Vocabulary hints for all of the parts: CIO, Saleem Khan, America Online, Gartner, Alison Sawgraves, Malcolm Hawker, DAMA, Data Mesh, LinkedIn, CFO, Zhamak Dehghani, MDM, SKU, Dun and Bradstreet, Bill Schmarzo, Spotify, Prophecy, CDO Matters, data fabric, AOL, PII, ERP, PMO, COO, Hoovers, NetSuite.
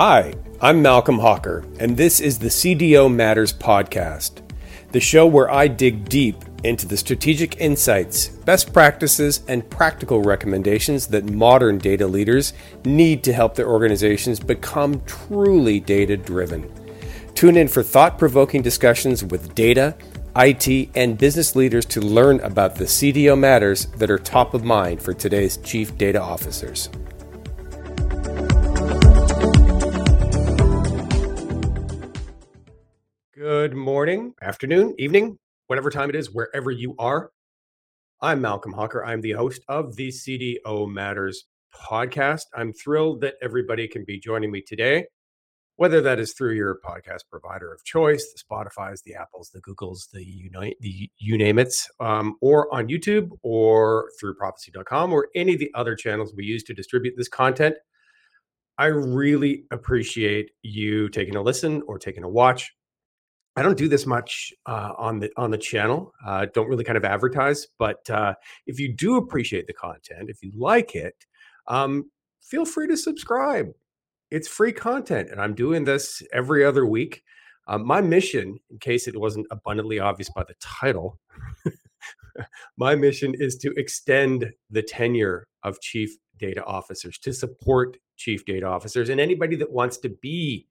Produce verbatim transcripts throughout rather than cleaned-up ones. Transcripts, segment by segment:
Hi, I'm Malcolm Hawker, and this is the C D O Matters podcast, the show where I dig deep into the strategic insights, best practices, and practical recommendations that modern data leaders need to help their organizations become truly data-driven. Tune in for thought-provoking discussions with data, I T, and business leaders to learn about the C D O matters that are top of mind for today's chief data officers. Good morning, afternoon, evening, whatever time it is, wherever you are. I'm Malcolm Hawker. I'm the host of the C D O Matters podcast. I'm thrilled that everybody can be joining me today, whether that is through your podcast provider of choice, the Spotify's, the Apples, the Googles, the you, know, the, you name it, um, or on YouTube or through prophecy dot com or any of the other channels we use to distribute this content. I really appreciate you taking a listen or taking a watch. I don't do this much uh, on the on the channel. Uh, don't really kind of advertise, but uh, if you do appreciate the content, if you like it, um, feel free to subscribe. It's free content, and I'm doing this every other week. Uh, my mission, in case it wasn't abundantly obvious by the title, my mission is to extend the tenure of chief data officers, to support chief data officers, and anybody that wants to be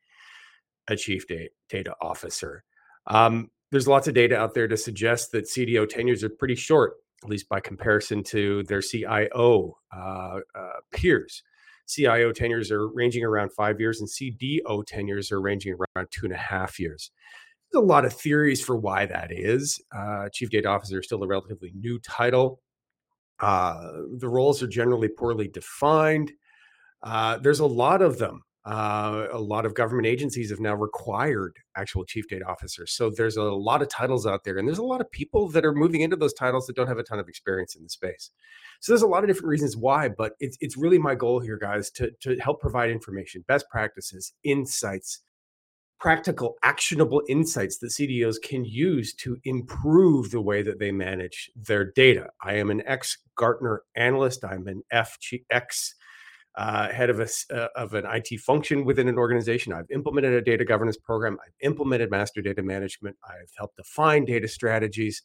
a chief data officer. Um, there's lots of data out there to suggest that C D O tenures are pretty short, at least by comparison to their C I O uh, uh, peers. C I O tenures are ranging around five years and C D O tenures are ranging around two and a half years. There's a lot of theories for why that is. Uh, Chief Data Officer is still a relatively new title. Uh, the roles are generally poorly defined. Uh, there's a lot of them. Uh, a lot of government agencies have now required actual chief data officers. So there's a lot of titles out there, and there's a lot of people that are moving into those titles that don't have a ton of experience in the space. So there's a lot of different reasons why, but it's it's really my goal here, guys, to, to help provide information, best practices, insights, practical, actionable insights that C D Os can use to improve the way that they manage their data. I am an ex-Gartner analyst. I'm an ex Uh, head of a uh, of an I T function within an organization. I've implemented a data governance program. I've implemented master data management. I've helped define data strategies.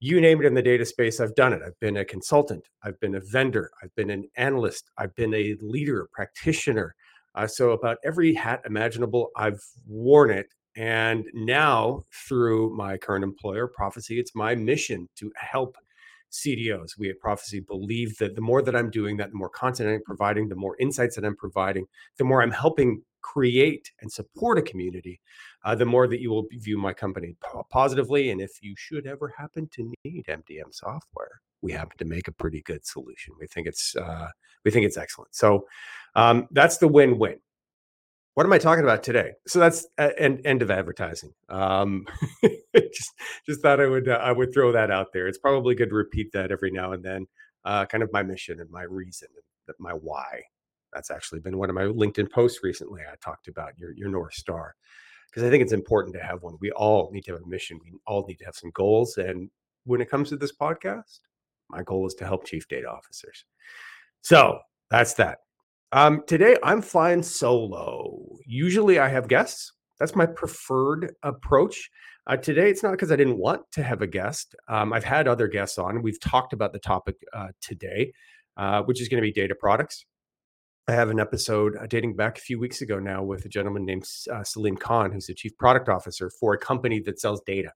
You name it in the data space, I've done it. I've been a consultant. I've been a vendor. I've been an analyst. I've been a leader, practitioner. Uh, so about every hat imaginable, I've worn it. And now through my current employer, Prophecy, it's my mission to help C D Os. We at Prophecy believe that the more that I'm doing that, the more content I'm providing, the more insights that I'm providing, the more I'm helping create and support a community, uh, the more that you will view my company positively. And if you should ever happen to need M D M software, we happen to make a pretty good solution. We think it's uh, we think it's excellent. So um, that's the win-win. What am I talking about today? So that's uh, end, end of advertising. Um, just, just thought I would uh, I would throw that out there. It's probably good to repeat that every now and then. Uh, kind of my mission and my reason, that my why. That's actually been one of my LinkedIn posts recently. I talked about your your North Star, because I think it's important to have one. We all need to have a mission. We all need to have some goals. And when it comes to this podcast, my goal is to help chief data officers. So that's that. Um, today, I'm flying solo. Usually I have guests. That's my preferred approach. Uh, today, it's not because I didn't want to have a guest. Um, I've had other guests on. We've talked about the topic uh, today, uh, which is going to be data products. I have an episode uh, dating back a few weeks ago now with a gentleman named uh, Saleem Khan, who's the chief product officer for a company that sells data.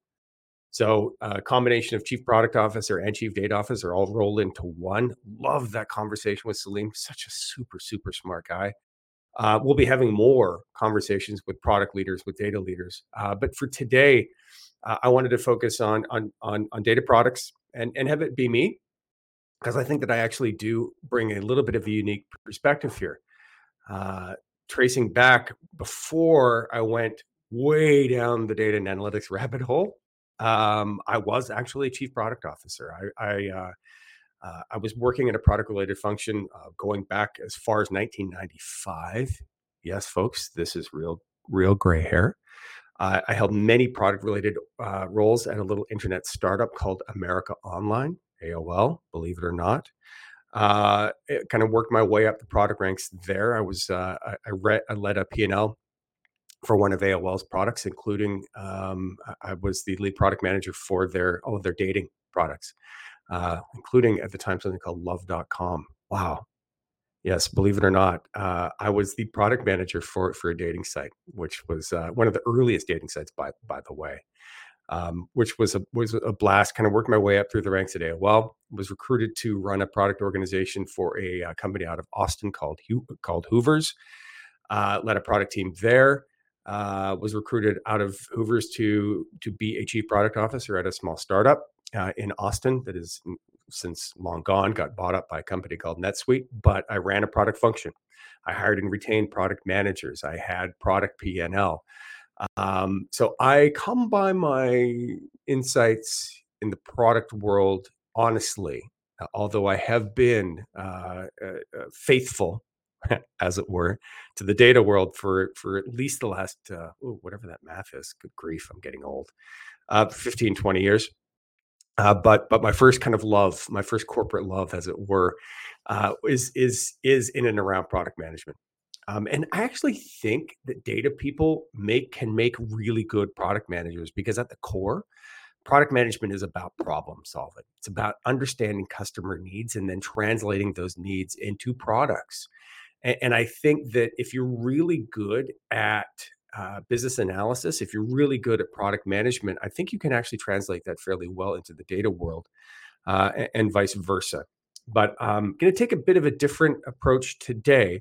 So a combination of chief product officer and chief data officer all rolled into one. Love that conversation with Saleem. Such a super, super smart guy. Uh, we'll be having more conversations with product leaders, with data leaders. Uh, but for today, uh, I wanted to focus on, on, on, on data products and, and have it be me, because I think that I actually do bring a little bit of a unique perspective here. Uh, tracing back before I went way down the data and analytics rabbit hole, Um, I was actually a chief product officer. I I, uh, uh, I was working in a product-related function uh, going back as far as nineteen ninety-five. Yes, folks, this is real, real gray hair. Uh, I held many product-related uh, roles at a little internet startup called America Online, A O L, believe it or not. uh, kind of worked my way up the product ranks there. I was uh, I, I, re- I led a P and L for one of A O L's products, including um, I was the lead product manager for their all of their dating products, uh, including at the time something called love dot com. Wow. Yes, believe it or not, uh, I was the product manager for for a dating site, which was uh, one of the earliest dating sites, by by the way, um, which was a was a blast. Kind of worked my way up through the ranks at A O L. Was recruited to run a product organization for a uh, company out of Austin called called Hoovers. Uh, led a product team there. Uh, was recruited out of Hoovers to to be a chief product officer at a small startup uh, in Austin that is since long gone, got bought up by a company called NetSuite, but I ran a product function. I hired and retained product managers. I had product P and L. Um, so I come by my insights in the product world, honestly, uh, although I have been uh, uh, faithful, as it were, to the data world for, for at least the last, uh, ooh, whatever that math is, good grief, I'm getting old, uh, fifteen, twenty years. Uh, but but my first kind of love, my first corporate love, as it were, uh, is is is in and around product management. Um, and I actually think that data people make can make really good product managers, because at the core, product management is about problem solving. It's about understanding customer needs and then translating those needs into products. And, and I think that if you're really good at Uh, business analysis, if you're really good at product management, I think you can actually translate that fairly well into the data world uh, and, and vice versa. But I'm um, going to take a bit of a different approach today.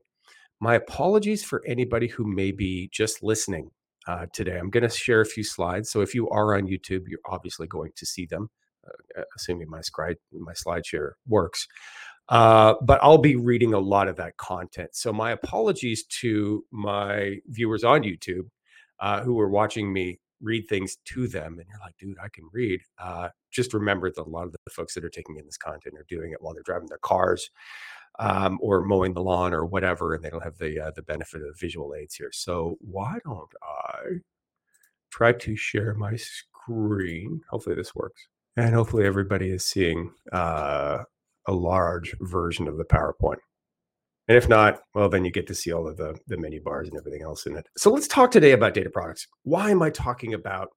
My apologies for anybody who may be just listening uh, today. I'm going to share a few slides. So if you are on YouTube, you're obviously going to see them, uh, assuming my, scri- my slide share works. Uh, but I'll be reading a lot of that content. So my apologies to my viewers on YouTube uh, who are watching me read things to them. And you're like, dude, I can read. Uh, just remember that a lot of the folks that are taking in this content are doing it while they're driving their cars um, or mowing the lawn or whatever, and they don't have the uh, the benefit of visual aids here. So why don't I try to share my screen? Hopefully this works. And hopefully everybody is seeing Uh, a large version of the PowerPoint. And if not, well, then you get to see all of the, the menu bars and everything else in it. So let's talk today about data products. Why am I talking about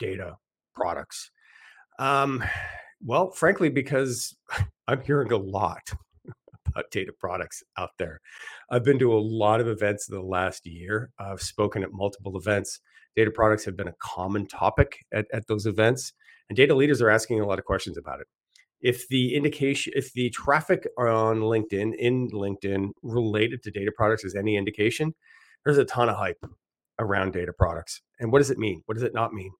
data products? Um, well, frankly, because I'm hearing a lot about data products out there. I've been to a lot of events in the last year. I've spoken at multiple events. Data products have been a common topic at, at those events. And data leaders are asking a lot of questions about it. If the indication, if the traffic on LinkedIn, in LinkedIn related to data products is any indication, there's a ton of hype around data products. And what does it mean? What does it not mean?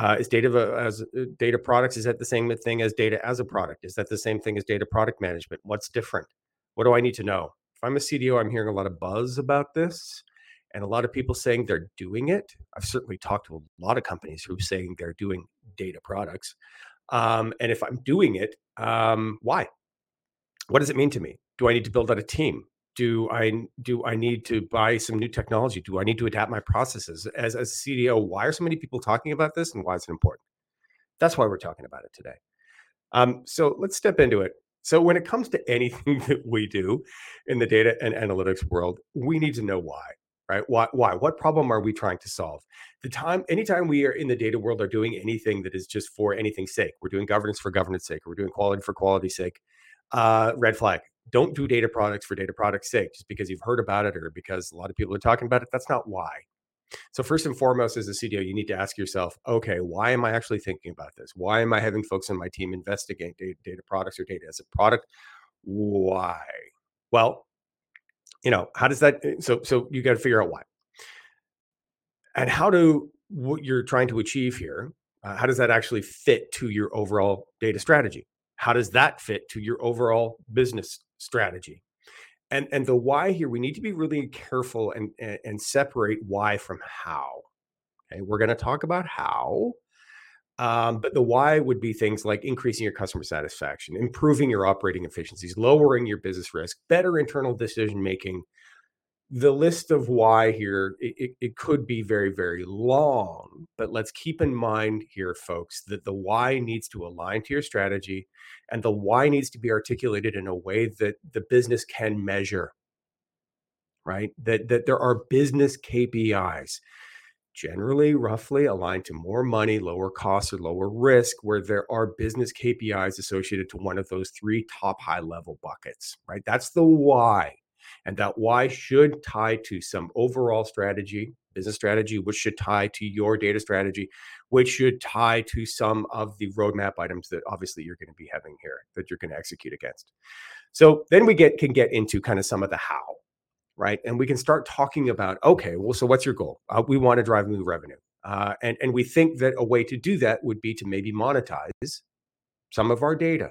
Uh, is data as data products, is that the same thing as data as a product? Is that the same thing as data product management? What's different? What do I need to know? If I'm a C D O, I'm hearing a lot of buzz about this and a lot of people saying they're doing it. I've certainly talked to a lot of companies who are saying they're doing data products. Um, and if I'm doing it, um, why? What does it mean to me? Do I need to build out a team? Do I do I need to buy some new technology? Do I need to adapt my processes? As, as a C D O, why are so many people talking about this and why is it important? That's why we're talking about it today. Um, so let's step into it. So when it comes to anything that we do in the data and analytics world, we need to know why. Right? Why? Why? What problem are we trying to solve? The time, anytime we are in the data world, are doing anything that is just for anything's sake. We're doing governance for governance sake. We're doing quality for quality's sake. Uh, red flag. Don't do data products for data products' sake, just because you've heard about it or because a lot of people are talking about it. That's not why. So first and foremost, as a C D O, you need to ask yourself, okay, why am I actually thinking about this? Why am I having folks on my team investigate data, data products or data as a product? Why? Well, you know, how does that, so so you got to figure out why. And how do what you're trying to achieve here, uh, how does that actually fit to your overall data strategy? How does that fit to your overall business strategy? And and the why here, we need to be really careful and, and, and separate why from how. Okay, we're going to talk about how, um, but the why would be things like increasing your customer satisfaction, improving your operating efficiencies, lowering your business risk, better internal decision making, the list of why here, it, it could be very, very long, but let's keep in mind here, folks, that the why needs to align to your strategy, and the why needs to be articulated in a way that the business can measure, right? That, that there are business K P Is, generally roughly aligned to more money, lower costs, or lower risk, where there are business K P Is associated to one of those three top high level buckets, right? That's the why. And that why should tie to some overall strategy, business strategy, which should tie to your data strategy, which should tie to some of the roadmap items that obviously you're going to be having here that you're going to execute against. So then we get can get into kind of some of the how, right? And we can start talking about, okay, well, so what's your goal? Uh, we want to drive new revenue. Uh, and, and we think that a way to do that would be to maybe monetize some of our data.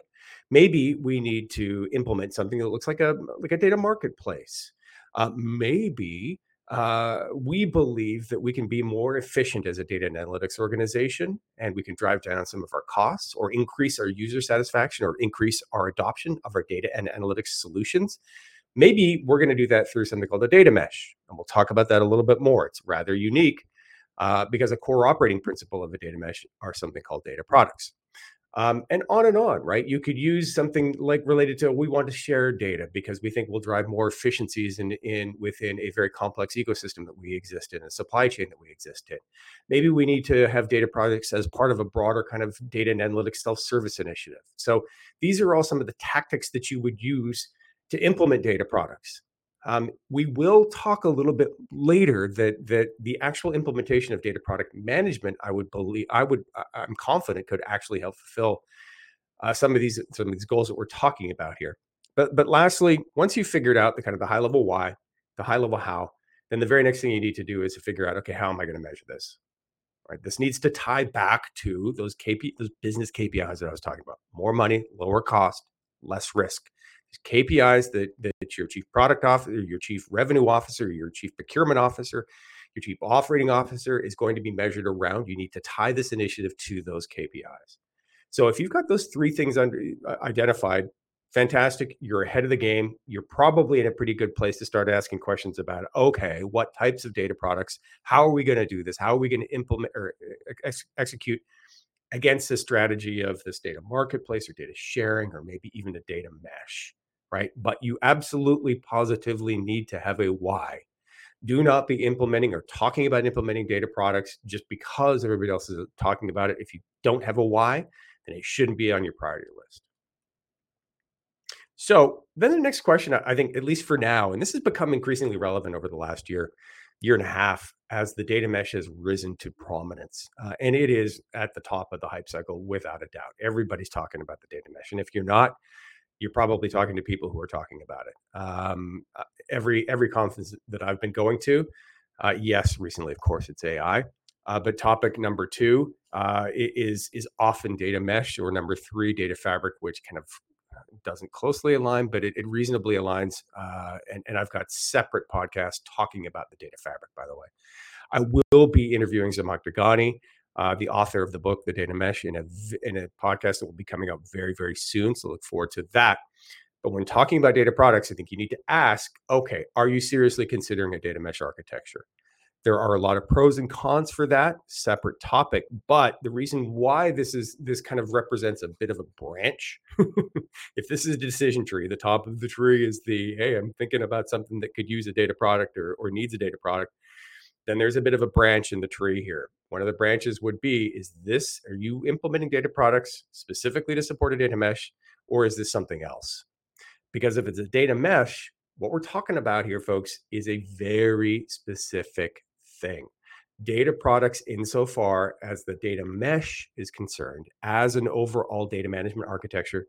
Maybe we need to implement something that looks like a like a data marketplace. Uh, maybe uh, we believe that we can be more efficient as a data and analytics organization, and we can drive down some of our costs or increase our user satisfaction or increase our adoption of our data and analytics solutions. Maybe we're going to do that through something called a data mesh, and we'll talk about that a little bit more. It's rather unique uh, because a core operating principle of a data mesh are something called data products. Um, and on and on, right? You could use something like related to, we want to share data because we think we'll drive more efficiencies in, in within a very complex ecosystem that we exist in, a supply chain that we exist in. Maybe we need to have data products as part of a broader kind of data and analytics self-service initiative. So these are all some of the tactics that you would use to implement data products. Um, we will talk a little bit later that that the actual implementation of data product management, I would believe, I would, I'm confident, could actually help fulfill uh, some of these some of these goals that we're talking about here. But but lastly, once you've figured out the kind of the high level why, the high level how, then the very next thing you need to do is to figure out, okay, how am I going to measure this? All right, this needs to tie back to those K P, those business K P Is that I was talking about: more money, lower cost, less risk. K P Is that, that your chief product officer, your chief revenue officer, your chief procurement officer, your chief operating officer is going to be measured around. You need to tie this initiative to those K P Is. So if you've got those three things under, uh, identified, fantastic, you're ahead of the game. You're probably in a pretty good place to start asking questions about, okay, what types of data products? How are we going to do this? How are we going to implement or ex- execute against the strategy of this data marketplace or data sharing, or maybe even a data mesh, right? But you absolutely positively need to have a why. Do not be implementing or talking about implementing data products just because everybody else is talking about it. If you don't have a why, then it shouldn't be on your priority list. So then the next question, I think, at least for now, and this has become increasingly relevant over the last year, year and a half, as the data mesh has risen to prominence. Uh, and it is at the top of the hype cycle, without a doubt. Everybody's talking about the data mesh. And if you're not, you're probably talking to people who are talking about it. Um, every every conference that I've been going to, uh, yes, recently, of course, it's A I. Uh, but topic number two uh, is, is often data mesh, or number three, data fabric, which kind of doesn't closely align, but it, it reasonably aligns. Uh, and, and I've got separate podcasts talking about the data fabric, by the way. I will be interviewing Zhamak Dehghani, uh, the author of the book, The Data Mesh, in a, in a podcast that will be coming out very, very soon. So look forward to that. But when talking about data products, I think you need to ask, okay, are you seriously considering a data mesh architecture? There are a lot of pros and cons for that, separate topic. But the reason why this is this kind of represents a bit of a branch, if this is a decision tree, the top of the tree is the, hey, I'm thinking about something that could use a data product or, or needs a data product, then there's a bit of a branch in the tree here. One of the branches would be, is this, are you implementing data products specifically to support a data mesh, or is this something else? Because if it's a data mesh, what we're talking about here, folks, is a very specific thing. Data products, insofar as the data mesh is concerned, as an overall data management architecture,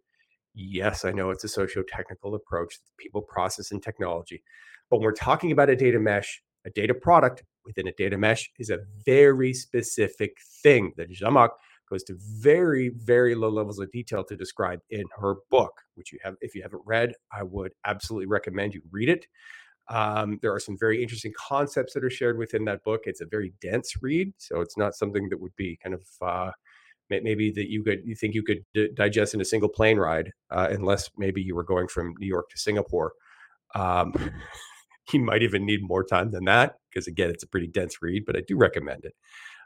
yes, I know it's a socio-technical approach, people, process, and technology, but when we're talking about a data mesh, a data product within a data mesh is a very specific thing that Zhamak goes to very, very low levels of detail to describe in her book, which you have, if you haven't read, I would absolutely recommend you read it. Um, there are some very interesting concepts that are shared within that book. It's a very dense read, so it's not something that would be kind of uh, maybe that you could you think you could d- digest in a single plane ride, uh, unless maybe you were going from New York to Singapore. Um, You might even need more time than that because, again, it's a pretty dense read, but I do recommend it,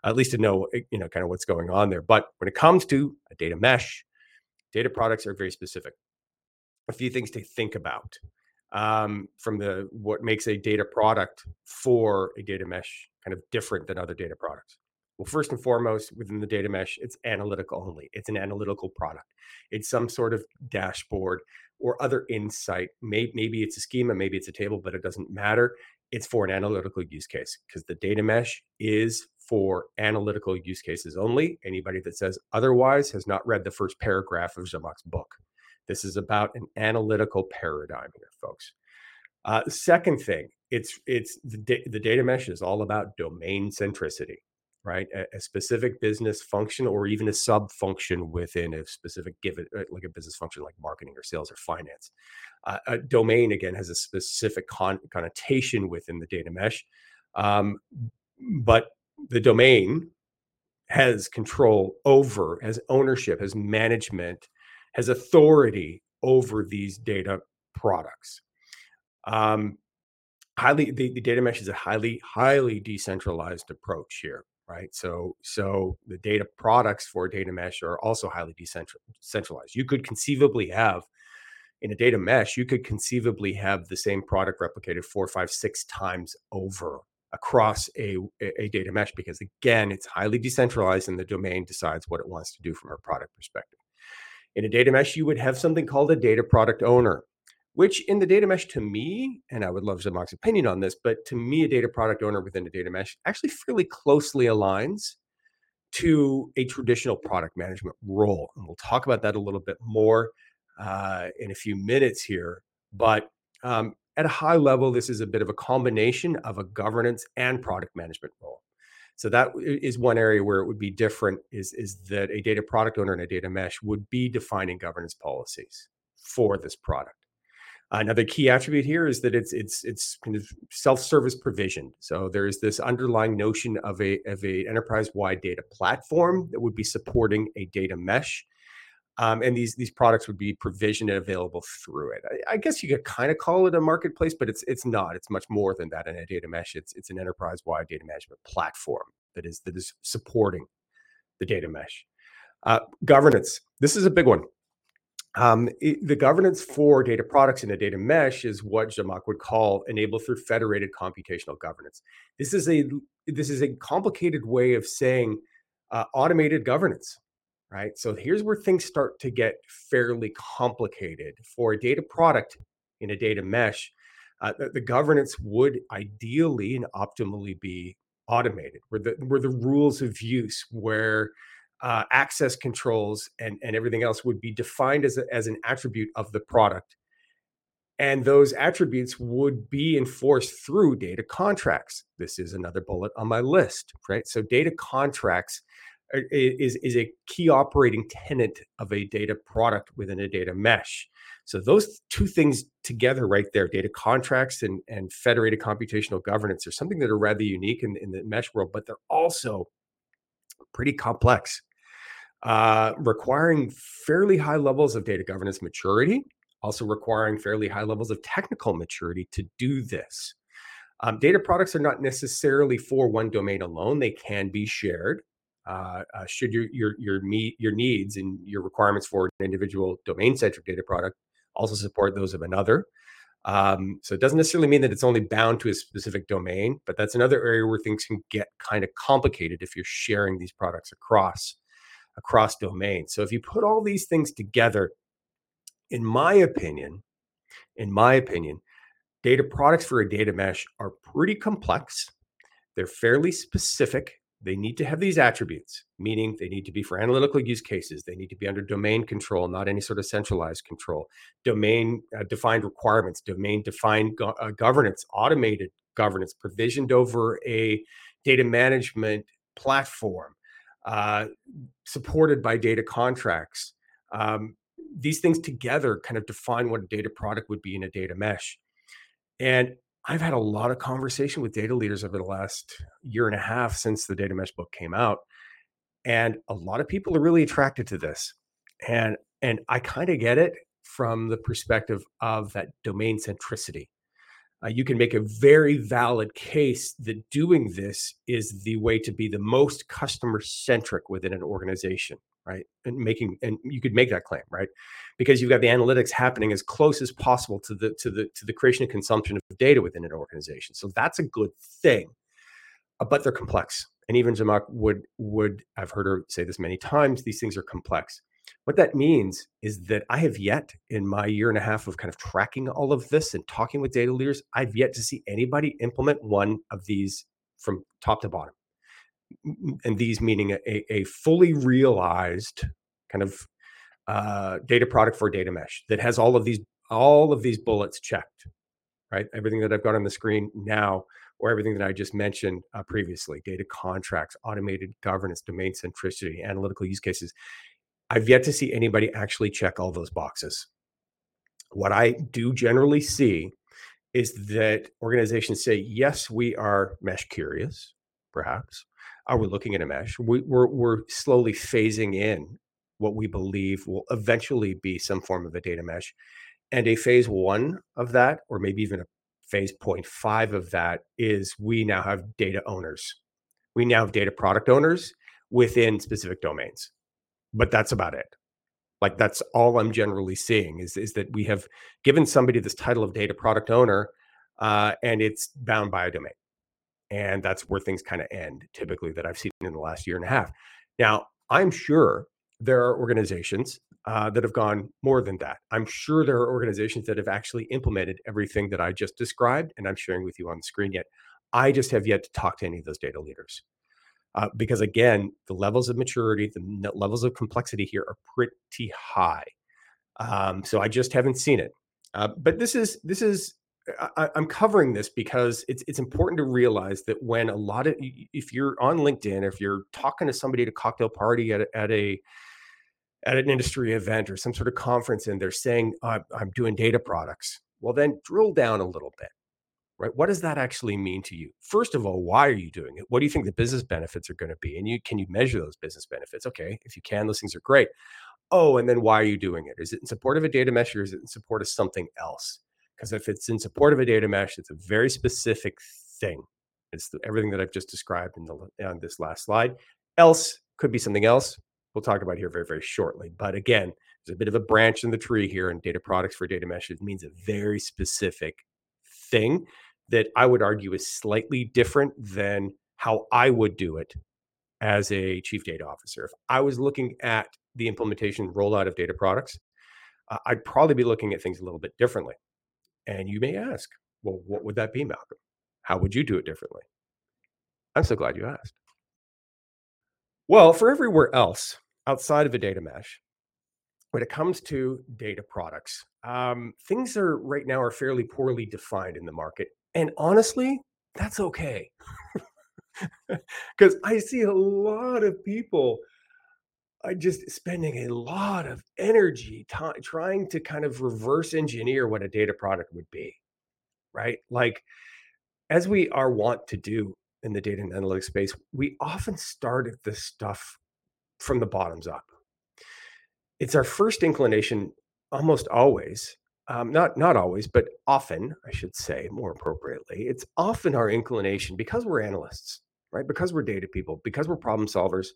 at least to know, you know, kind of what's going on there. But when it comes to a data mesh, data products are very specific. A few things to think about um, from the what makes a data product for a data mesh kind of different than other data products. Well, first and foremost, within the data mesh, it's analytical only. It's an analytical product. It's some sort of dashboard or other insight. Maybe, maybe it's a schema, maybe it's a table, but it doesn't matter. It's for an analytical use case because the data mesh is for analytical use cases only. Anybody that says otherwise has not read the first paragraph of Zhamak's book. This is about an analytical paradigm here, folks. Uh, second thing, it's it's the, the data mesh is all about domain centricity. Right, a, a specific business function, or even a sub-function within a specific given, like a business function, like marketing or sales or finance. Uh, a domain again has a specific con- connotation within the data mesh, um, but the domain has control over, has ownership, has management, has authority over these data products. Um, highly, the, the data mesh is a highly, highly decentralized approach here. Right. So so the data products for data mesh are also highly decentralized. You could conceivably have in a data mesh, you could conceivably have the same product replicated four, five, six times over across a, a data mesh, because, again, it's highly decentralized and the domain decides what it wants to do from a product perspective. In a data mesh, you would have something called a data product owner, which in the data mesh to me, and I would love Zhamak's opinion on this, but to me, a data product owner within a data mesh actually fairly closely aligns to a traditional product management role. And we'll talk about that a little bit more uh, in a few minutes here. But um, at a high level, this is a bit of a combination of a governance and product management role. So that is one area where it would be different is, is that a data product owner in a data mesh would be defining governance policies for this product. Another key attribute here is that it's it's it's kind of self-service provision. So there is this underlying notion of a of a enterprise-wide data platform that would be supporting a data mesh, um, and these these products would be provisioned and available through it. I, I guess you could kind of call it a marketplace, but it's it's not. It's much more than that. In a data mesh, it's it's an enterprise-wide data management platform that is that is supporting the data mesh. Uh, governance. This is a big one. Um, it, the governance for data products in a data mesh is what Zhamak would call enabled through federated computational governance. This is a this is a complicated way of saying uh, automated governance, right? So here's where things start to get fairly complicated. For a data product in a data mesh, uh, the, the governance would ideally and optimally be automated, where the where the rules of use, where Uh, access controls and, and everything else would be defined as, a, as an attribute of the product. And those attributes would be enforced through data contracts. This is another bullet on my list, right? So data contracts are, is, is a key operating tenet of a data product within a data mesh. So those two things together right there, data contracts and, and federated computational governance, are something that are rather unique in, in the mesh world, but they're also pretty complex. Uh, requiring fairly high levels of data governance maturity, also requiring fairly high levels of technical maturity to do this. Um, data products are not necessarily for one domain alone. They can be shared uh, uh, should your your your meet your needs and your requirements for an individual domain-centric data product also support those of another. Um, so it doesn't necessarily mean that it's only bound to a specific domain, but that's another area where things can get kind of complicated if you're sharing these products across. across domains. So if you put all these things together, in my opinion, in my opinion, data products for a data mesh are pretty complex. They're fairly specific. They need to have these attributes, meaning they need to be for analytical use cases. They need to be under domain control, not any sort of centralized control. Domain uh, defined requirements, domain defined go- uh, governance, automated governance provisioned over a data management platform. Uh, supported by data contracts. Um, these things together kind of define what a data product would be in a data mesh. And I've had a lot of conversation with data leaders over the last year and a half since the data mesh book came out. And a lot of people are really attracted to this. And, and I kind of get it from the perspective of that domain centricity. uh, you can make a very valid case that doing this is the way to be the most customer-centric within an organization, right? And making and you could make that claim, right? Because you've got the analytics happening as close as possible to the to the to the creation and consumption of data within an organization. So that's a good thing, uh, but they're complex. And even Zhamak would would I've heard her say this many times. These things are complex. What that means is that I have yet, in my year and a half of kind of tracking all of this and talking with data leaders, I've yet to see anybody implement one of these from top to bottom. And these meaning a, a fully realized kind of uh, data product for data mesh that has all of these all of these bullets checked, right? Everything that I've got on the screen now, or everything that I just mentioned uh, previously, data contracts, automated governance, domain centricity, analytical use cases. I've yet to see anybody actually check all those boxes. What I do generally see is that organizations say, yes, we are mesh curious, perhaps. Are we looking at a mesh? We, we're, we're slowly phasing in what we believe will eventually be some form of a data mesh. And a phase one of that, or maybe even a phase zero point five of that, is we now have data owners. We now have data product owners within specific domains. But that's about it. Like, that's all I'm generally seeing is, is that we have given somebody this title of data product owner, uh, and it's bound by a domain. And that's where things kind of end, typically, that I've seen in the last year and a half. Now, I'm sure there are organizations uh, that have gone more than that. I'm sure there are organizations that have actually implemented everything that I just described, and I'm sharing with you on the screen yet. I just have yet to talk to any of those data leaders. Uh, because again, the levels of maturity, the levels of complexity here are pretty high. Um, so I just haven't seen it. Uh, but this is this is I, I'm covering this because it's it's important to realize that when a lot of if you're on LinkedIn, if you're talking to somebody at a cocktail party at a, at a at an industry event or some sort of conference, and they're saying I'm, I'm doing data products, well, then drill down a little bit. Right? What does that actually mean to you? First of all, why are you doing it? What do you think the business benefits are going to be? And you can you measure those business benefits? Okay, if you can, those things are great. Oh, and then why are you doing it? Is it in support of a data mesh, or is it in support of something else? Because if it's in support of a data mesh, it's a very specific thing. It's the, everything that I've just described in the, on this last slide. Else could be something else. We'll talk about here very, very shortly. But again, there's a bit of a branch in the tree here, and data products for data mesh, it means a very specific thing that I would argue is slightly different than how I would do it as a chief data officer. If I was looking at the implementation rollout of data products, uh, I'd probably be looking at things a little bit differently. And you may ask, well, what would that be, Malcolm? How would you do it differently? I'm so glad you asked. Well, for everywhere else outside of a data mesh, when it comes to data products, um, things are right now are fairly poorly defined in the market. And honestly, that's okay. Because I see a lot of people uh, just spending a lot of energy t- trying to kind of reverse engineer what a data product would be, right? Like, as we are wont to do in the data and analytics space, we often start at this stuff from the bottoms up. It's our first inclination almost always, um, not not always, but often, I should say more appropriately, it's often our inclination because we're analysts, right? Because we're data people, because we're problem solvers,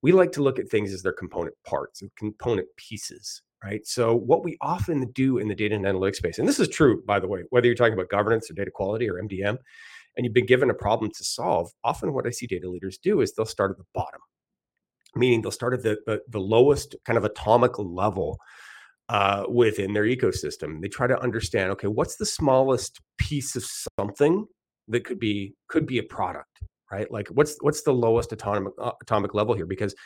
we like to look at things as their component parts and component pieces, right? So what we often do in the data and analytics space, and this is true, by the way, whether you're talking about governance or data quality or M D M, and you've been given a problem to solve, often what I see data leaders do is they'll start at the bottom. Meaning they'll start at the, the, the lowest kind of atomic level uh, within their ecosystem. They try to understand, okay, what's the smallest piece of something that could be could be a product, right? Like, what's what's the lowest atomic atomic level here? Because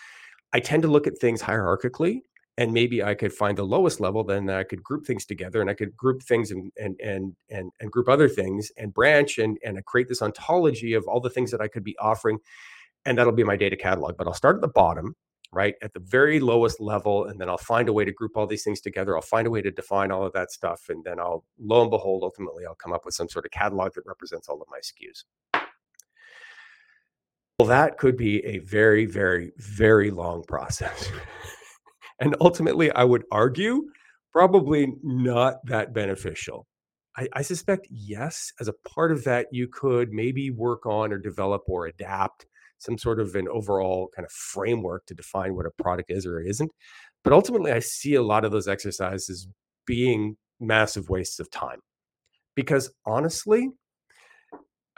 I tend to look at things hierarchically, and maybe I could find the lowest level, then I could group things together, and I could group things and and and and, and group other things and branch and and I create this ontology of all the things that I could be offering. And that'll be my data catalog, but I'll start at the bottom, right? At the very lowest level, and then I'll find a way to group all these things together. I'll find a way to define all of that stuff. And then I'll, lo and behold, ultimately, I'll come up with some sort of catalog that represents all of my S K Us. Well, that could be a very, very, very long process. And ultimately, I would argue, probably not that beneficial, I, I suspect, yes, as a part of that, you could maybe work on or develop or adapt some sort of an overall kind of framework to define what a product is or isn't. But ultimately, I see a lot of those exercises being massive wastes of time. Because honestly,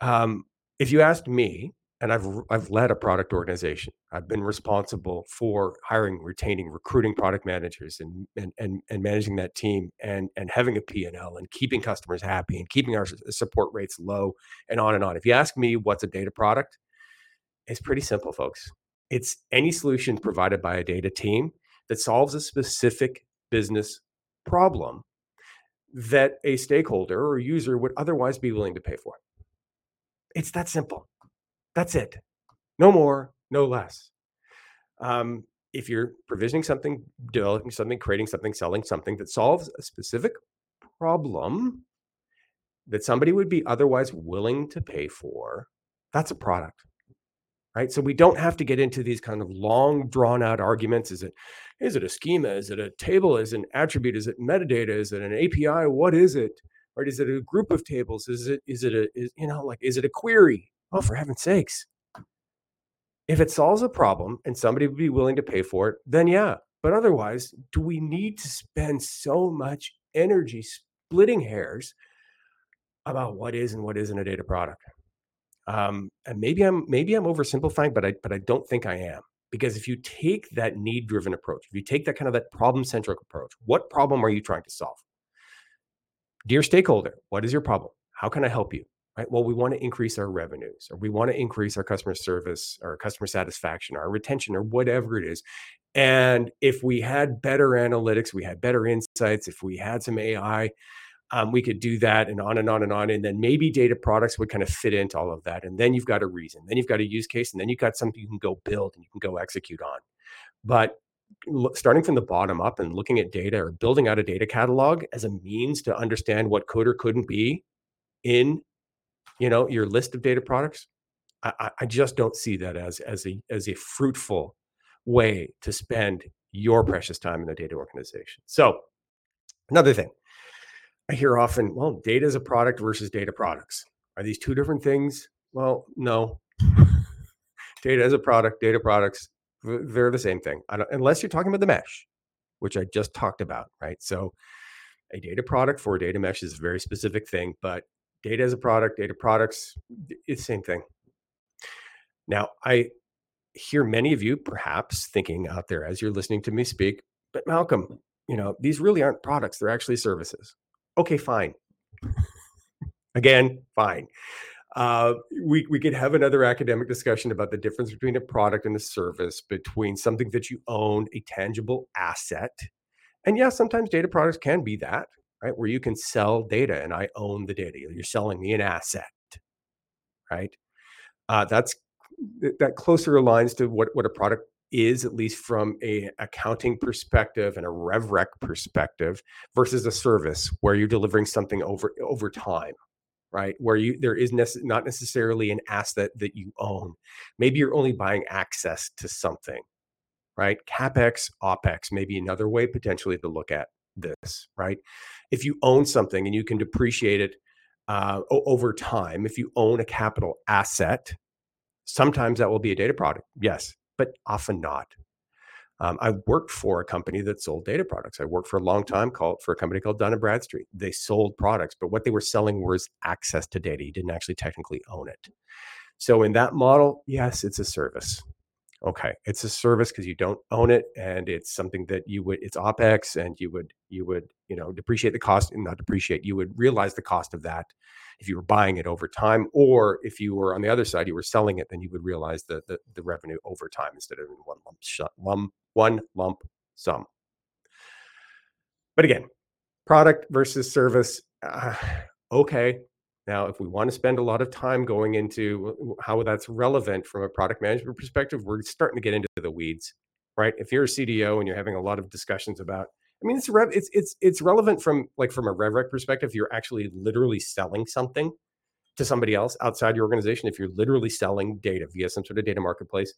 um, if you asked me, and I've I've led a product organization, I've been responsible for hiring, retaining, recruiting product managers and and and, and managing that team and, and having a P and L and keeping customers happy and keeping our support rates low and on and on. If you ask me what's a data product, it's pretty simple, folks. It's any solution provided by a data team that solves a specific business problem that a stakeholder or user would otherwise be willing to pay for. It's that simple. That's it. No more, no less. Um, if you're provisioning something, developing something, creating something, selling something that solves a specific problem that somebody would be otherwise willing to pay for, that's a product. Right? So we don't have to get into these kind of long, drawn-out arguments. Is it, is it a schema? Is it a table? Is it an attribute? Is it metadata? Is it an A P I? What is it? Or is it a group of tables? Is it is it a is, you know like is it a query? Oh, for heaven's sakes! If it solves a problem and somebody would be willing to pay for it, then yeah. But otherwise, do we need to spend so much energy splitting hairs about what is and what isn't a data product? Um, and maybe I'm maybe I'm oversimplifying, but I but I don't think I am, because if you take that need-driven approach, if you take that kind of that problem-centric approach, what problem are you trying to solve? Dear stakeholder, what is your problem? How can I help you? Right? Well, we want to increase our revenues, or we want to increase our customer service, or customer satisfaction, our retention, or whatever it is. And if we had better analytics, we had better insights, if we had some A I, Um, we could do that, and on and on and on. And then maybe data products would kind of fit into all of that. And then you've got a reason, then you've got a use case, and then you've got something you can go build and you can go execute on. But lo- starting from the bottom up and looking at data, or building out a data catalog as a means to understand what could or couldn't be in, you know, your list of data products, I, I just don't see that as, as a, as a fruitful way to spend your precious time in the data organization. So another thing, I hear often, well, data is a product versus data products. Are these two different things? Well, no. Data is a product, data products, they're the same thing. I don't, unless you're talking about the mesh, which I just talked about, right? So a data product for a data mesh is a very specific thing, but data is a product, data products, it's the same thing. Now, I hear many of you perhaps thinking out there as you're listening to me speak, but Malcolm, you know, these really aren't products, they're actually services. Okay, fine. Again, fine. Uh, we we could have another academic discussion about the difference between a product and a service, between something that you own, a tangible asset. And yeah, sometimes data products can be that, right? Where you can sell data and I own the data. You're selling me an asset, right? Uh, that's that closer aligns to what, what a product is, at least from a accounting perspective and a rev rec perspective, versus a service where you're delivering something over over time, right? Where you there is nece- not necessarily an asset that you own. Maybe you're only buying access to something, right? CapEx, OpEx, maybe another way potentially to look at this, right? If you own something and you can depreciate it uh, over time, if you own a capital asset, sometimes that will be a data product, yes, but often not. Um, I worked for a company that sold data products. I worked for a long time called for a company called Dun and Bradstreet. They sold products, but what they were selling was access to data. You didn't actually technically own it. So in that model, yes, it's a service. Okay, it's a service because you don't own it, and it's something that you would, it's OpEx, and you would, you would, you know, depreciate the cost, and not depreciate, you would realize the cost of that if you were buying it over time, or if you were on the other side, you were selling it, then you would realize the the, the revenue over time instead of in one lump sum, one lump sum. But again, product versus service, uh, okay. Now, if we want to spend a lot of time going into how that's relevant from a product management perspective, we're starting to get into the weeds, right? If you're a C D O and you're having a lot of discussions about, I mean, it's it's it's it's relevant from like from a RevRec perspective. You're actually literally selling something to somebody else outside your organization. If you're literally selling data via some sort of data marketplace,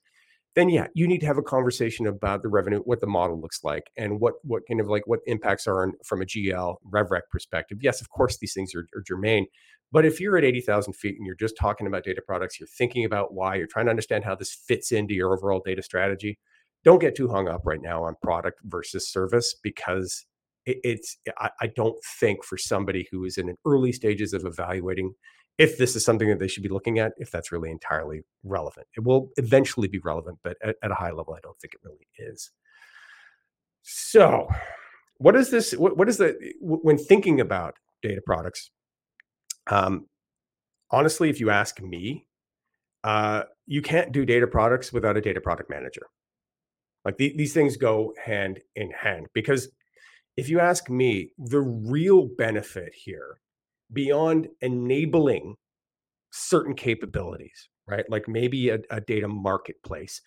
then yeah, you need to have a conversation about the revenue, what the model looks like, and what what kind of like what impacts are on, from a G L RevRec perspective. Yes, of course, these things are, are germane, but if you're at eighty thousand feet and you're just talking about data products, you're thinking about why, you're trying to understand how this fits into your overall data strategy, don't get too hung up right now on product versus service, because it, it's, I, I don't think for somebody who is in an early stages of evaluating if this is something that they should be looking at, if that's really entirely relevant. It will eventually be relevant, but at, at a high level, I don't think it really is. So what is this, what, what is the, when thinking about data products, um, honestly, if you ask me, uh, you can't do data products without a data product manager. Like the, these things go hand in hand, because if you ask me, the real benefit here, beyond enabling certain capabilities, right? Like maybe a, a data marketplace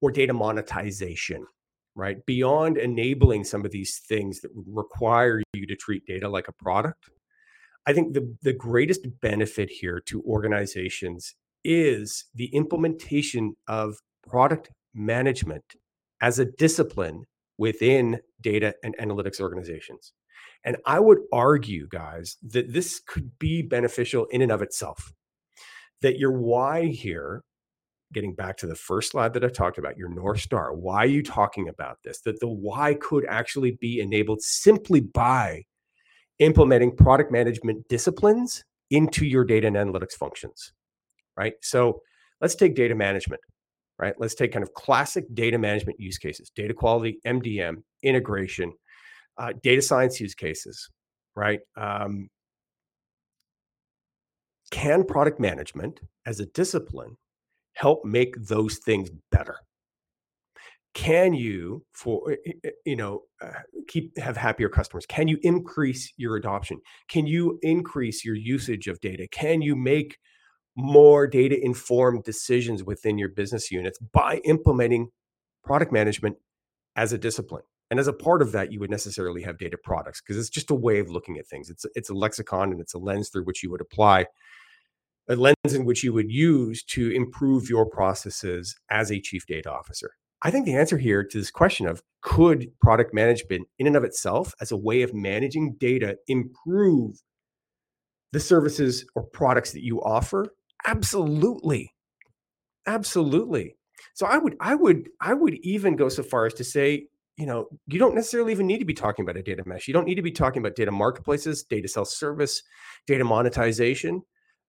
or data monetization, right? Beyond enabling some of these things that require you to treat data like a product, I think the, the greatest benefit here to organizations is the implementation of product management as a discipline within data and analytics organizations. And I would argue, guys, that this could be beneficial in and of itself. That your why here, getting back to the first slide that I talked about, your North Star, why are you talking about this? That the why could actually be enabled simply by implementing product management disciplines into your data and analytics functions, right? So let's take data management, right? Let's take kind of classic data management use cases, data quality, M D M, integration, Uh, data science use cases, right? Um, can product management as a discipline help make those things better? Can you, for you know, uh, keep have happier customers? Can you increase your adoption? Can you increase your usage of data? Can you make more data-informed decisions within your business units by implementing product management as a discipline? And as a part of that, you would necessarily have data products, because it's just a way of looking at things. It's, it's a lexicon, and it's a lens through which you would apply, a lens in which you would use to improve your processes as a chief data officer. I think the answer here to this question of could product management in and of itself as a way of managing data improve the services or products that you offer? Absolutely. Absolutely. So I would, I would, I would even go so far as to say, you know, you don't necessarily even need to be talking about a data mesh. You don't need to be talking about data marketplaces, data self-service, data monetization,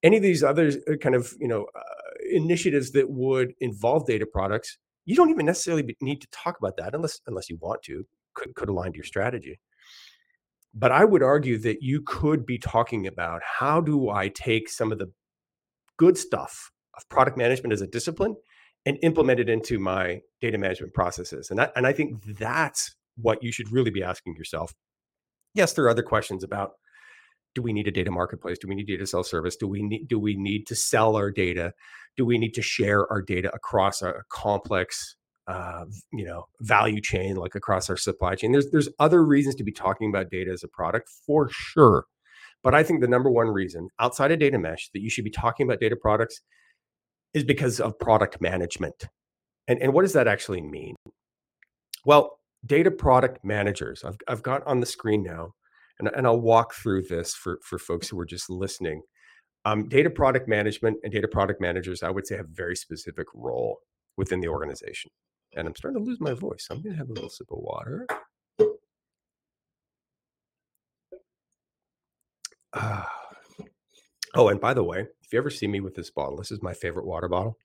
any of these other kind of, you know, uh, initiatives that would involve data products. You don't even necessarily need to talk about that unless unless you want to, could, could align to your strategy. But I would argue that you could be talking about how do I take some of the good stuff of product management as a discipline and implement it into my data management processes. And I, and I think that's what you should really be asking yourself. Yes, there are other questions about, do we need a data marketplace? Do we need data self-service? Do we need, do we need to sell our data? Do we need to share our data across a complex uh, you know, value chain, like across our supply chain? There's, there's other reasons to be talking about data as a product for sure. But I think the number one reason outside of data mesh that you should be talking about data products is because of product management. And, and what does that actually mean? Well, data product managers, I've, I've got on the screen now, and, and I'll walk through this for, for folks who are just listening. Um, data product management and data product managers, I would say, have a very specific role within the organization. And I'm starting to lose my voice. I'm gonna have a little sip of water. Ah. Uh, Oh, and by the way, if you ever see me with this bottle, this is my favorite water bottle,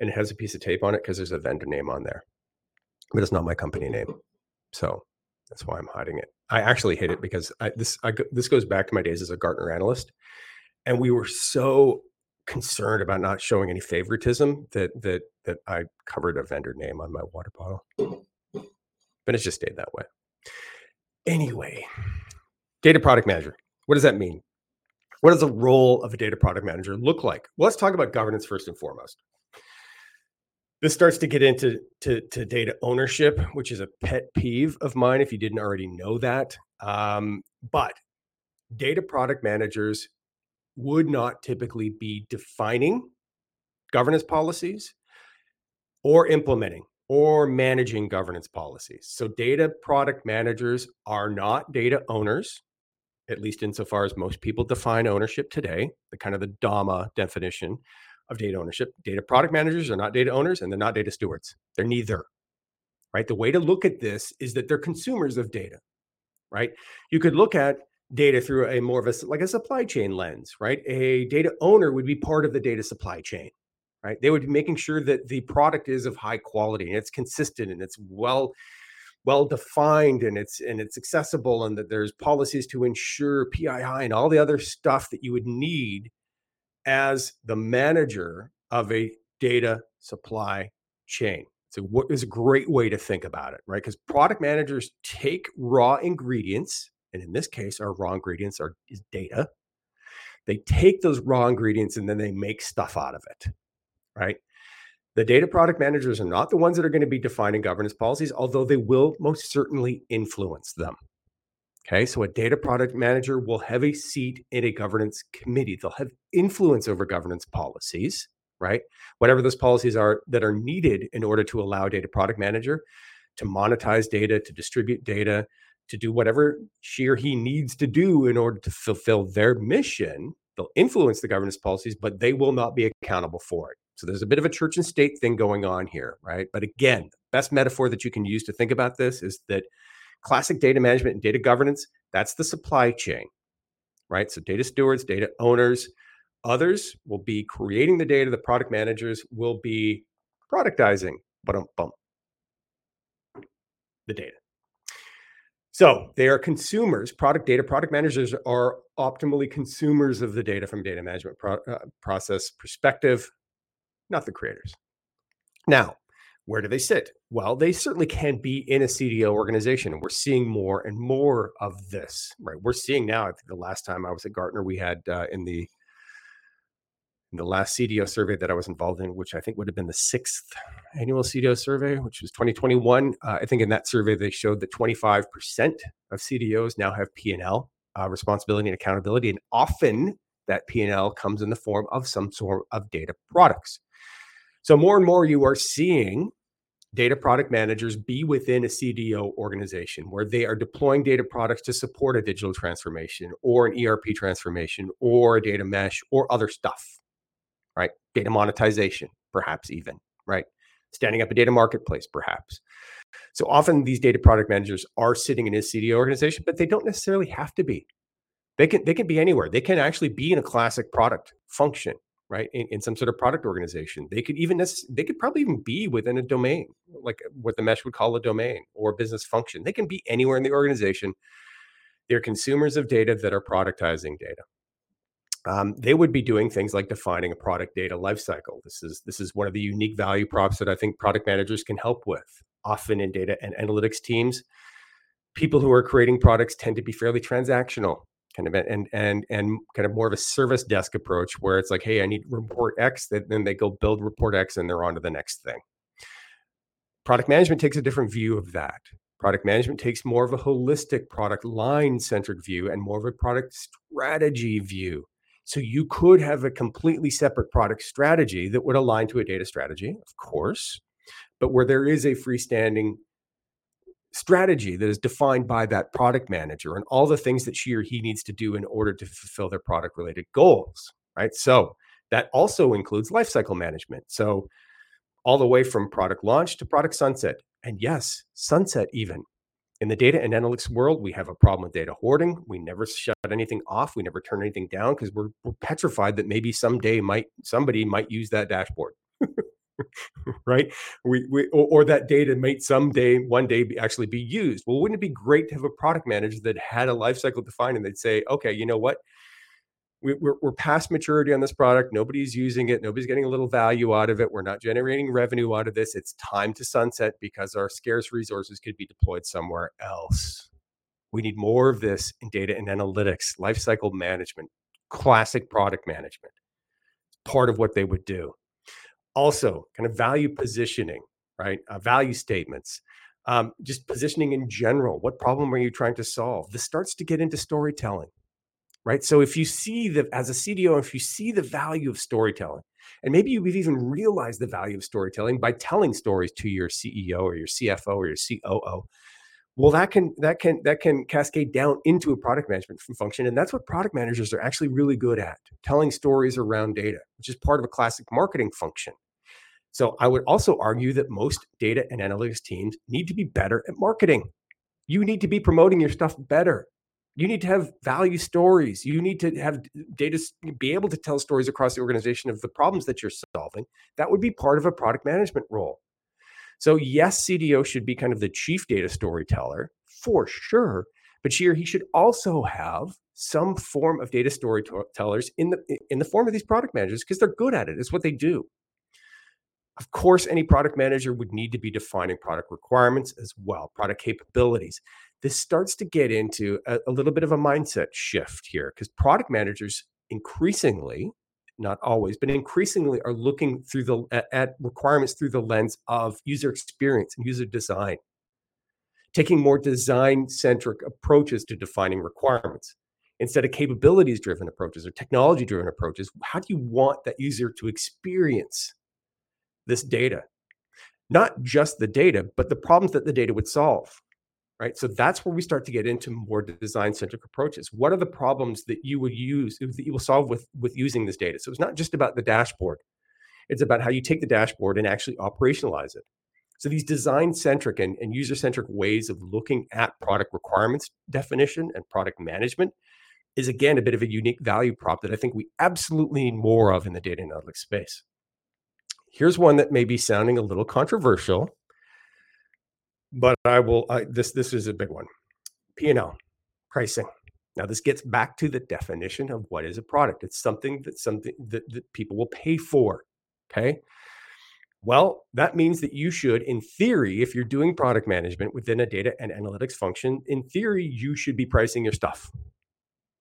and it has a piece of tape on it because there's a vendor name on there, but it's not my company name, so that's why I'm hiding it. I actually hid it because I, this I, this goes back to my days as a Gartner analyst, and we were so concerned about not showing any favoritism that that that I covered a vendor name on my water bottle, but it just stayed that way. Anyway, data product manager. What does that mean? What does the role of a data product manager look like? Well, let's talk about governance first and foremost. This starts to get into to, to data ownership, which is a pet peeve of mine, if you didn't already know that. Um, but data product managers would not typically be defining governance policies or implementing or managing governance policies. So data product managers are not data owners, at least insofar as most people define ownership today, the kind of the D A M A definition of data ownership. Data product managers are not data owners, and they're not data stewards. They're neither, right? The way to look at this is that they're consumers of data, right? You could look at data through a more of a, like a supply chain lens, right? A data owner would be part of the data supply chain, right? They would be making sure that the product is of high quality and it's consistent and it's well, well defined and it's, and it's accessible, and that there's policies to ensure P I I and all the other stuff that you would need as the manager of a data supply chain. So what is a great way to think about it, right? Because product managers take raw ingredients, and in this case, our raw ingredients are is data. They take those raw ingredients and then they make stuff out of it, right? The data product managers are not the ones that are going to be defining governance policies, although they will most certainly influence them. Okay, so a data product manager will have a seat in a governance committee. They'll have influence over governance policies, right? Whatever those policies are that are needed in order to allow a data product manager to monetize data, to distribute data, to do whatever she or he needs to do in order to fulfill their mission. They'll influence the governance policies, but they will not be accountable for it. So there's a bit of a church and state thing going on here, right? But again, the best metaphor that you can use to think about this is that classic data management and data governance, that's the supply chain, right? So data stewards, data owners, others will be creating the data. The product managers will be productizing the data. So they are consumers. Product data product managers are optimally consumers of the data from data management pro- uh, process perspective, not the creators. Now, where do they sit? Well, they certainly can be in a C D O organization. We're seeing more and more of this, right? We're seeing now, I think the last time I was at Gartner, we had uh, in the in the last C D O survey that I was involved in, which I think would have been the sixth annual C D O survey, which was twenty twenty-one. Uh, I think in that survey, they showed that twenty-five percent of C D Os now have P and L uh, responsibility and accountability. And often that P and L comes in the form of some sort of data products. So more and more you are seeing data product managers be within a C D O organization where they are deploying data products to support a digital transformation or an E R P transformation or a data mesh or other stuff, right? Data monetization, perhaps even, right? Standing up a data marketplace, perhaps. So often these data product managers are sitting in a C D O organization, but they don't necessarily have to be. They can, they can be anywhere. They can actually be in a classic product function, right? In, in some sort of product organization. They could even, they could probably even be within a domain, like what the mesh would call a domain or business function. They can be anywhere in the organization. They're consumers of data that are productizing data. Um, they would be doing things like defining a product data lifecycle. This is, this is one of the unique value props that I think product managers can help with. Often in data and analytics teams, people who are creating products tend to be fairly transactional. Kind of and and and kind of more of a service desk approach where it's like, hey, I need report X. Then they go build report X and they're on to the next thing. Product management takes a different view of that. Product management takes more of a holistic product line centric view and more of a product strategy view. So you could have a completely separate product strategy that would align to a data strategy, of course, but where there is a freestanding strategy that is defined by that product manager and all the things that she or he needs to do in order to fulfill their product related goals, right? So that also includes lifecycle management. So all the way from product launch to product sunset. And yes, sunset even. In the data and analytics world, we have a problem with data hoarding. We never shut anything off. We never turn anything down because we're, we're petrified that maybe someday might somebody might use that dashboard. Right? We, we or, or that data might someday, one day be, actually be used. Well, wouldn't it be great to have a product manager that had a life cycle defined and they'd say, okay, you know what? We, we're, we're past maturity on this product. Nobody's using it. Nobody's getting a little value out of it. We're not generating revenue out of this. It's time to sunset because our scarce resources could be deployed somewhere else. We need more of this in data and analytics, life cycle management, classic product management. It's part of what they would do. Also, kind of value positioning, right? Uh, value statements, um, just positioning in general. What problem are you trying to solve? This starts to get into storytelling, right? So if you see the, as a C D O, if you see the value of storytelling, and maybe you've even realized the value of storytelling by telling stories to your C E O or your C F O or your C O O, well, that can that can that can cascade down into a product management function, and that's what product managers are actually really good at, telling stories around data, which is part of a classic marketing function. So I would also argue that most data and analytics teams need to be better at marketing. You need to be promoting your stuff better. You need to have value stories. You need to have data, be able to tell stories across the organization of the problems that you're solving. That would be part of a product management role. So yes, C D O should be kind of the chief data storyteller for sure, but she or he should also have some form of data storytellers in the in the form of these product managers, because they're good at it. It's what they do. Of course, any product manager would need to be defining product requirements as well, product capabilities. This starts to get into a, a little bit of a mindset shift here, because product managers increasingly, not always, but increasingly are looking through the at, at requirements through the lens of user experience and user design, taking more design-centric approaches to defining requirements instead of capabilities-driven approaches or technology-driven approaches. How do you want that user to experience this data? Not just the data, but the problems that the data would solve, right? So that's where we start to get into more design-centric approaches. What are the problems that you would use, that you will solve with, with using this data? So it's not just about the dashboard. It's about how you take the dashboard and actually operationalize it. So these design-centric and, and user-centric ways of looking at product requirements definition and product management is, again, a bit of a unique value prop that I think we absolutely need more of in the data analytics space. Here's one that may be sounding a little controversial, but I will, I, this, this is a big one. P and L, pricing. Now this gets back to the definition of what is a product. It's something that something that, that people will pay for, okay? Well, that means that you should, in theory, if you're doing product management within a data and analytics function, in theory, you should be pricing your stuff.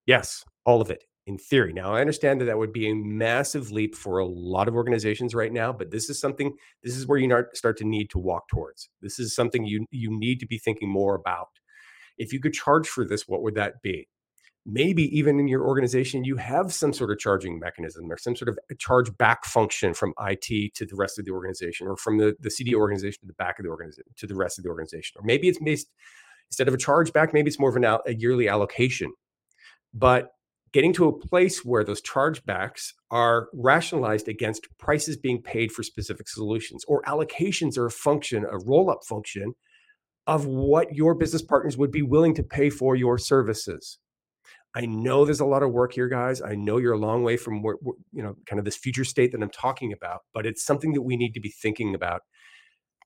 Yes, all of it, in theory. Now, I understand that that would be a massive leap for a lot of organizations right now, but this is something, this is where you start to need to walk towards. This is something you, you need to be thinking more about. If you could charge for this, what would that be? Maybe even in your organization, you have some sort of charging mechanism or some sort of charge back function from I T to the rest of the organization, or from the, the C D organization to the back of the organization, to the rest of the organization. Or maybe it's based, instead of a charge back, maybe it's more of an, a yearly allocation. But getting to a place where those chargebacks are rationalized against prices being paid for specific solutions, or allocations are a function, a roll-up function of what your business partners would be willing to pay for your services. I know there's a lot of work here, guys. I know you're a long way from where, you know, kind of this future state that I'm talking about, but it's something that we need to be thinking about.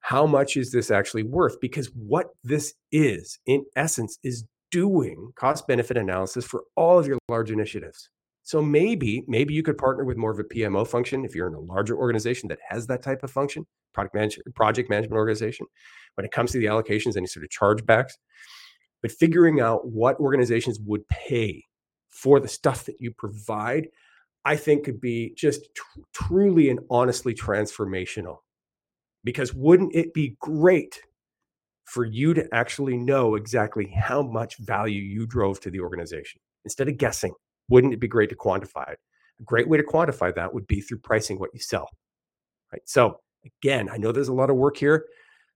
How much is this actually worth? Because what this is, in essence, is doing cost-benefit analysis for all of your large initiatives. So maybe, maybe you could partner with more of a P M O function if you're in a larger organization that has that type of function, product management, project management organization, when it comes to the allocations, any sort of chargebacks. But figuring out what organizations would pay for the stuff that you provide, I think could be just tr- truly and honestly transformational. Because wouldn't it be great for you to actually know exactly how much value you drove to the organization instead of guessing? Wouldn't it be great to quantify it? A great way to quantify that would be through pricing what you sell, right? So again, I know there's a lot of work here,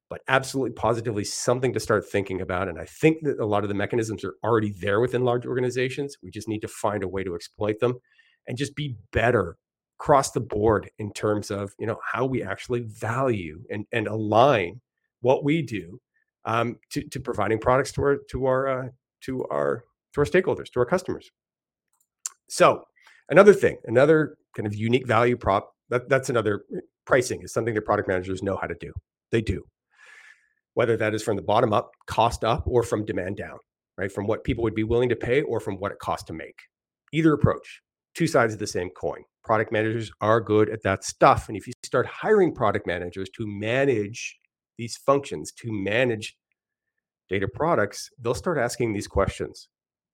but absolutely positively something to start thinking about. And I think that a lot of the mechanisms are already there within large organizations. We just need to find a way to exploit them and just be better across the board in terms of, you know, how we actually value and, and align what we do Um, to, to providing products to our to our uh, to our to our stakeholders, to our customers. So another thing, another kind of unique value prop, that, that's another, pricing is something that product managers know how to do. They do, whether that is from the bottom up, cost up, or from demand down, right? From what people would be willing to pay or from what it costs to make. Either approach, two sides of the same coin. Product managers are good at that stuff. And if you start hiring product managers to manage these functions, to manage data products, they'll start asking these questions,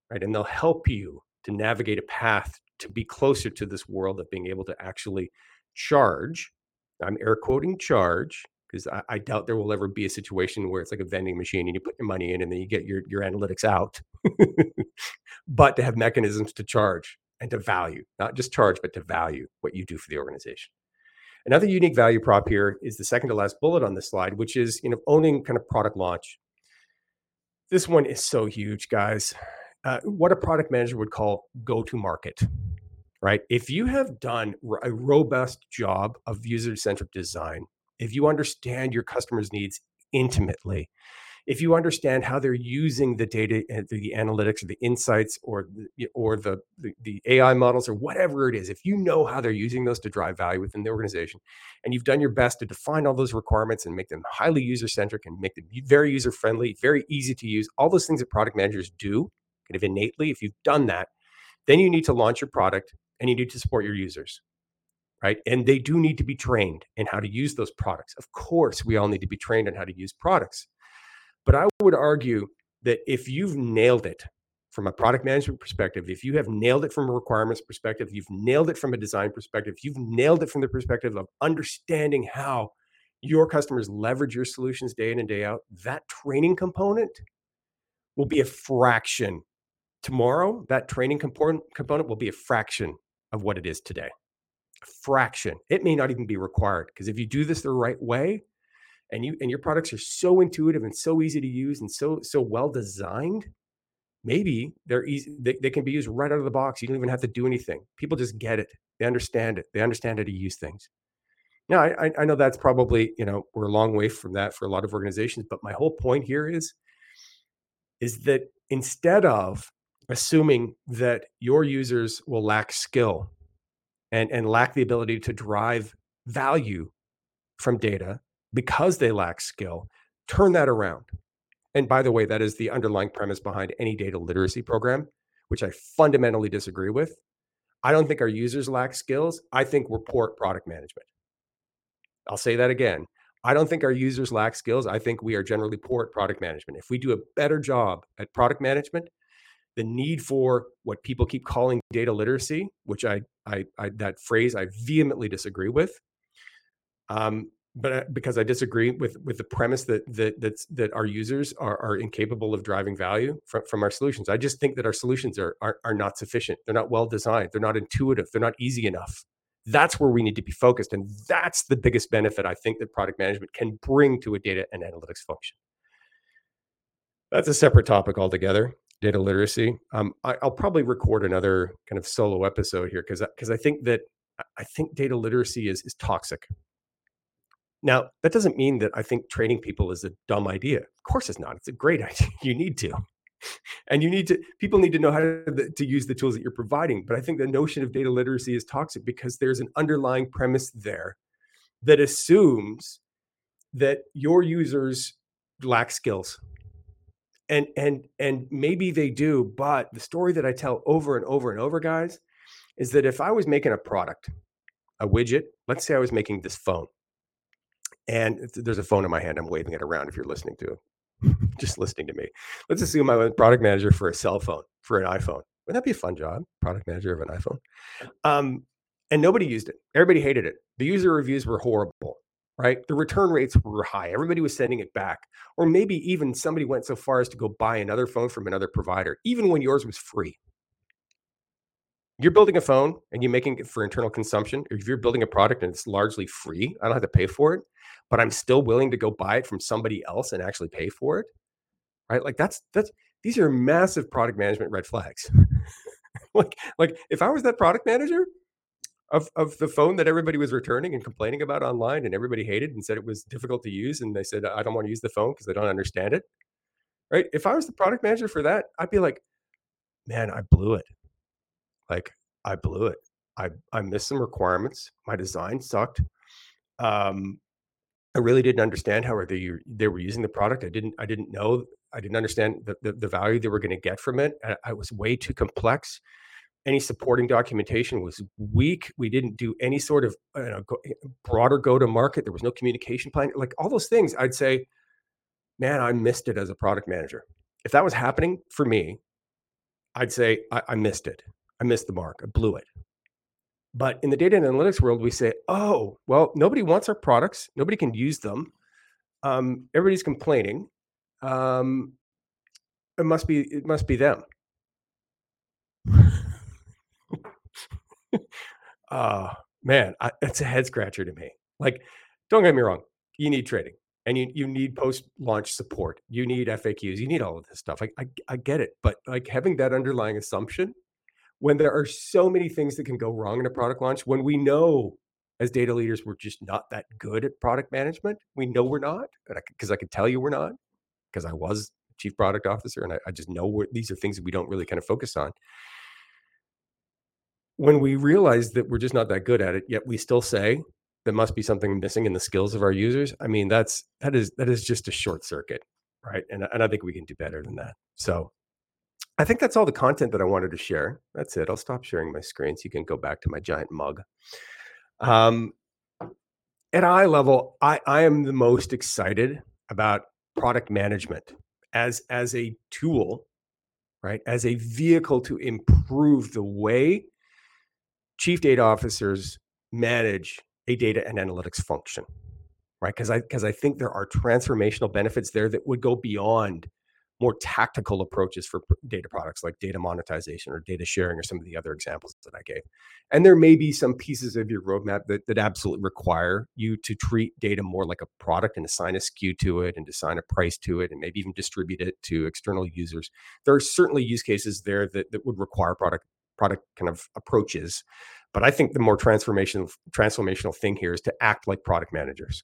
right? And they'll help you to navigate a path to be closer to this world of being able to actually charge. I'm air quoting charge, because I, I doubt there will ever be a situation where it's like a vending machine and you put your money in and then you get your, your analytics out. But to have mechanisms to charge and to value, not just charge, but to value what you do for the organization. Another unique value prop here is the second to last bullet on this slide, which is, you know, owning kind of product launch. This one is so huge, guys. Uh, what a product manager would call go-to-market, right? If you have done a robust job of user-centric design, if you understand your customers' needs intimately, if you understand how they're using the data and the analytics or the insights or the, or the, the, the A I models or whatever it is, if you know how they're using those to drive value within the organization, and you've done your best to define all those requirements and make them highly user-centric and make them very user-friendly, very easy to use, all those things that product managers do kind of innately, if you've done that, then you need to launch your product and you need to support your users. Right? And they do need to be trained in how to use those products. Of course, we all need to be trained on how to use products. But I would argue that if you've nailed it from a product management perspective, if you have nailed it from a requirements perspective, you've nailed it from a design perspective, you've nailed it from the perspective of understanding how your customers leverage your solutions day in and day out, that training component will be a fraction. Tomorrow, that training component component will be a fraction of what it is today. A fraction. It may not even be required, because if you do this the right way, and you and your products are so intuitive and so easy to use and so so well designed, maybe they're easy. They, they can be used right out of the box. You don't even have to do anything. People just get it. They understand it. They understand how to use things. Now, I, I know that's probably, you know, we're a long way from that for a lot of organizations. But my whole point here is, is that instead of assuming that your users will lack skill and, and lack the ability to derive value from data because they lack skill, turn that around. And by the way, that is the underlying premise behind any data literacy program, which I fundamentally disagree with. I don't think our users lack skills. I think we're poor at product management. I'll say that again. I don't think our users lack skills. I think we are generally poor at product management. If we do a better job at product management, the need for what people keep calling data literacy, which I, I, I that phrase I vehemently disagree with, um, but because I disagree with with the premise that that that's, that our users are are incapable of driving value from, from our solutions. I just think that our solutions are, are are not sufficient. They're not well designed. They're not intuitive. They're not easy enough. That's where we need to be focused, and that's the biggest benefit I think that product management can bring to a data and analytics function. That's a separate topic altogether. Data literacy. Um, I, I'll probably record another kind of solo episode here because because I think that I think data literacy is is toxic. Now, that doesn't mean that I think training people is a dumb idea. Of course it's not. It's a great idea. You need to. And you need to, people need to know how to, to use the tools that you're providing. But I think the notion of data literacy is toxic because there's an underlying premise there that assumes that your users lack skills. And and and maybe they do, but the story that I tell over and over and over, guys, is that if I was making a product, a widget, let's say I was making this phone. And there's a phone in my hand. I'm waving it around if you're listening to it, just listening to me. Let's assume I was product manager for a cell phone, for an iPhone. Wouldn't that be a fun job? Product manager of an iPhone. Um, and nobody used it. Everybody hated it. The user reviews were horrible, right? The return rates were high. Everybody was sending it back. Or maybe even somebody went so far as to go buy another phone from another provider, even when yours was free. You're building a phone and you're making it for internal consumption, or if you're building a product and it's largely free, I don't have to pay for it, but I'm still willing to go buy it from somebody else and actually pay for it, right? Like that's, that's, these are massive product management red flags. like, like if I was that product manager of, of the phone that everybody was returning and complaining about online and everybody hated and said it was difficult to use. And they said, I don't want to use the phone because I don't understand it, right? If I was the product manager for that, I'd be like, man, I blew it. Like I blew it. I, I missed some requirements. My design sucked. Um, I really didn't understand how they they were using the product. I didn't I didn't know. I didn't understand the the, the value they were going to get from it. I, I was way too complex. Any supporting documentation was weak. We didn't do any sort of you know, go, broader go to market. There was no communication plan. Like all those things, I'd say, man, I missed it as a product manager. If that was happening for me, I'd say I, I missed it. I missed the mark. I blew it. But in the data and analytics world, we say, oh, well, nobody wants our products. Nobody can use them. um, everybody's complaining. Um, it must be, it must be them. uh, man, I, it's a head scratcher to me. Like, don't get me wrong. You need trading and you, you need post-launch support. You need F A Qs. You need all of this stuff. I, I, I get it. But like having that underlying assumption when there are so many things that can go wrong in a product launch, when we know as data leaders, we're just not that good at product management. We know we're not, because I, I can tell you we're not, because I was chief product officer and I, I just know we're, these are things that we don't really kind of focus on. When we realize that we're just not that good at it, yet we still say there must be something missing in the skills of our users. I mean, that's, that is, that is just a short circuit, right? And, and I think we can do better than that. So I think that's all the content that I wanted to share. That's it. I'll stop sharing my screen so you can go back to my giant mug. Um, at eye level, I, I am the most excited about product management as, as a tool, right? As a vehicle to improve the way chief data officers manage a data and analytics function, right? Because I, because I think there are transformational benefits there that would go beyond more tactical approaches for data products like data monetization or data sharing or some of the other examples that I gave. And there may be some pieces of your roadmap that, that absolutely require you to treat data more like a product and assign a S K U to it and assign a price to it and maybe even distribute it to external users. There are certainly use cases there that, that would require product product kind of approaches. But I think the more transformational transformational thing here is to act like product managers.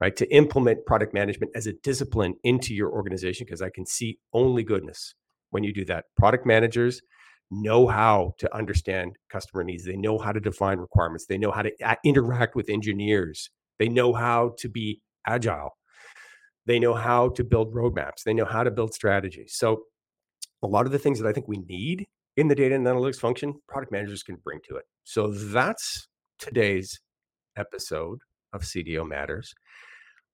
Right, to implement product management as a discipline into your organization, because I can see only goodness when you do that. Product managers know how to understand customer needs. They know how to define requirements. They know how to a- interact with engineers. They know how to be agile. They know how to build roadmaps. They know how to build strategy. So a lot of the things that I think we need in the data and analytics function, product managers can bring to it. So that's today's episode of C D O Matters.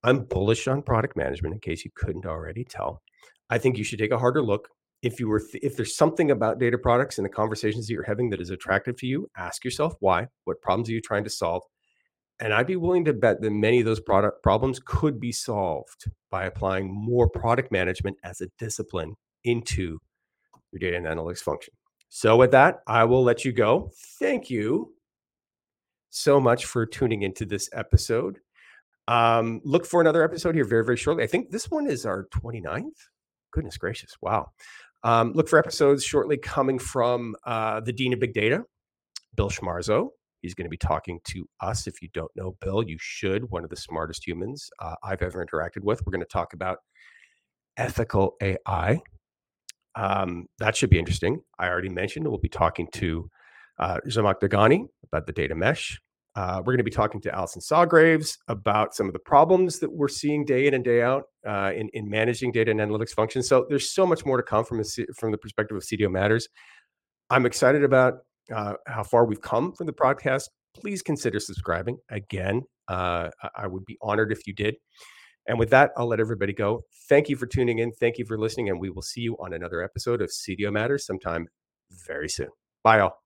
I'm bullish on product management, in case you couldn't already tell. I think you should take a harder look. If you were, th- if there's something about data products and the conversations that you're having that is attractive to you, ask yourself why. What problems are you trying to solve? And I'd be willing to bet that many of those product problems could be solved by applying more product management as a discipline into your data and analytics function. So with that, I will let you go. Thank you so much for tuning into this episode. Um, look for another episode here very, very shortly. I think this one is our twenty-ninth. Goodness gracious. Wow. Um, look for episodes shortly coming from uh, the Dean of Big Data, Bill Schmarzo. He's going to be talking to us. If you don't know Bill, you should. One of the smartest humans uh, I've ever interacted with. We're going to talk about ethical A I. Um, that should be interesting. I already mentioned we'll be talking to Uh, Zhamak Dehghani about the data mesh. Uh, we're going to be talking to Alison Sawgraves about some of the problems that we're seeing day in and day out uh, in, in managing data and analytics functions. So there's so much more to come from, a, from the perspective of C D O Matters. I'm excited about uh, how far we've come from the podcast. Please consider subscribing. Again, uh, I would be honored if you did. And with that, I'll let everybody go. Thank you for tuning in. Thank you for listening. And we will see you on another episode of C D O Matters sometime very soon. Bye, all.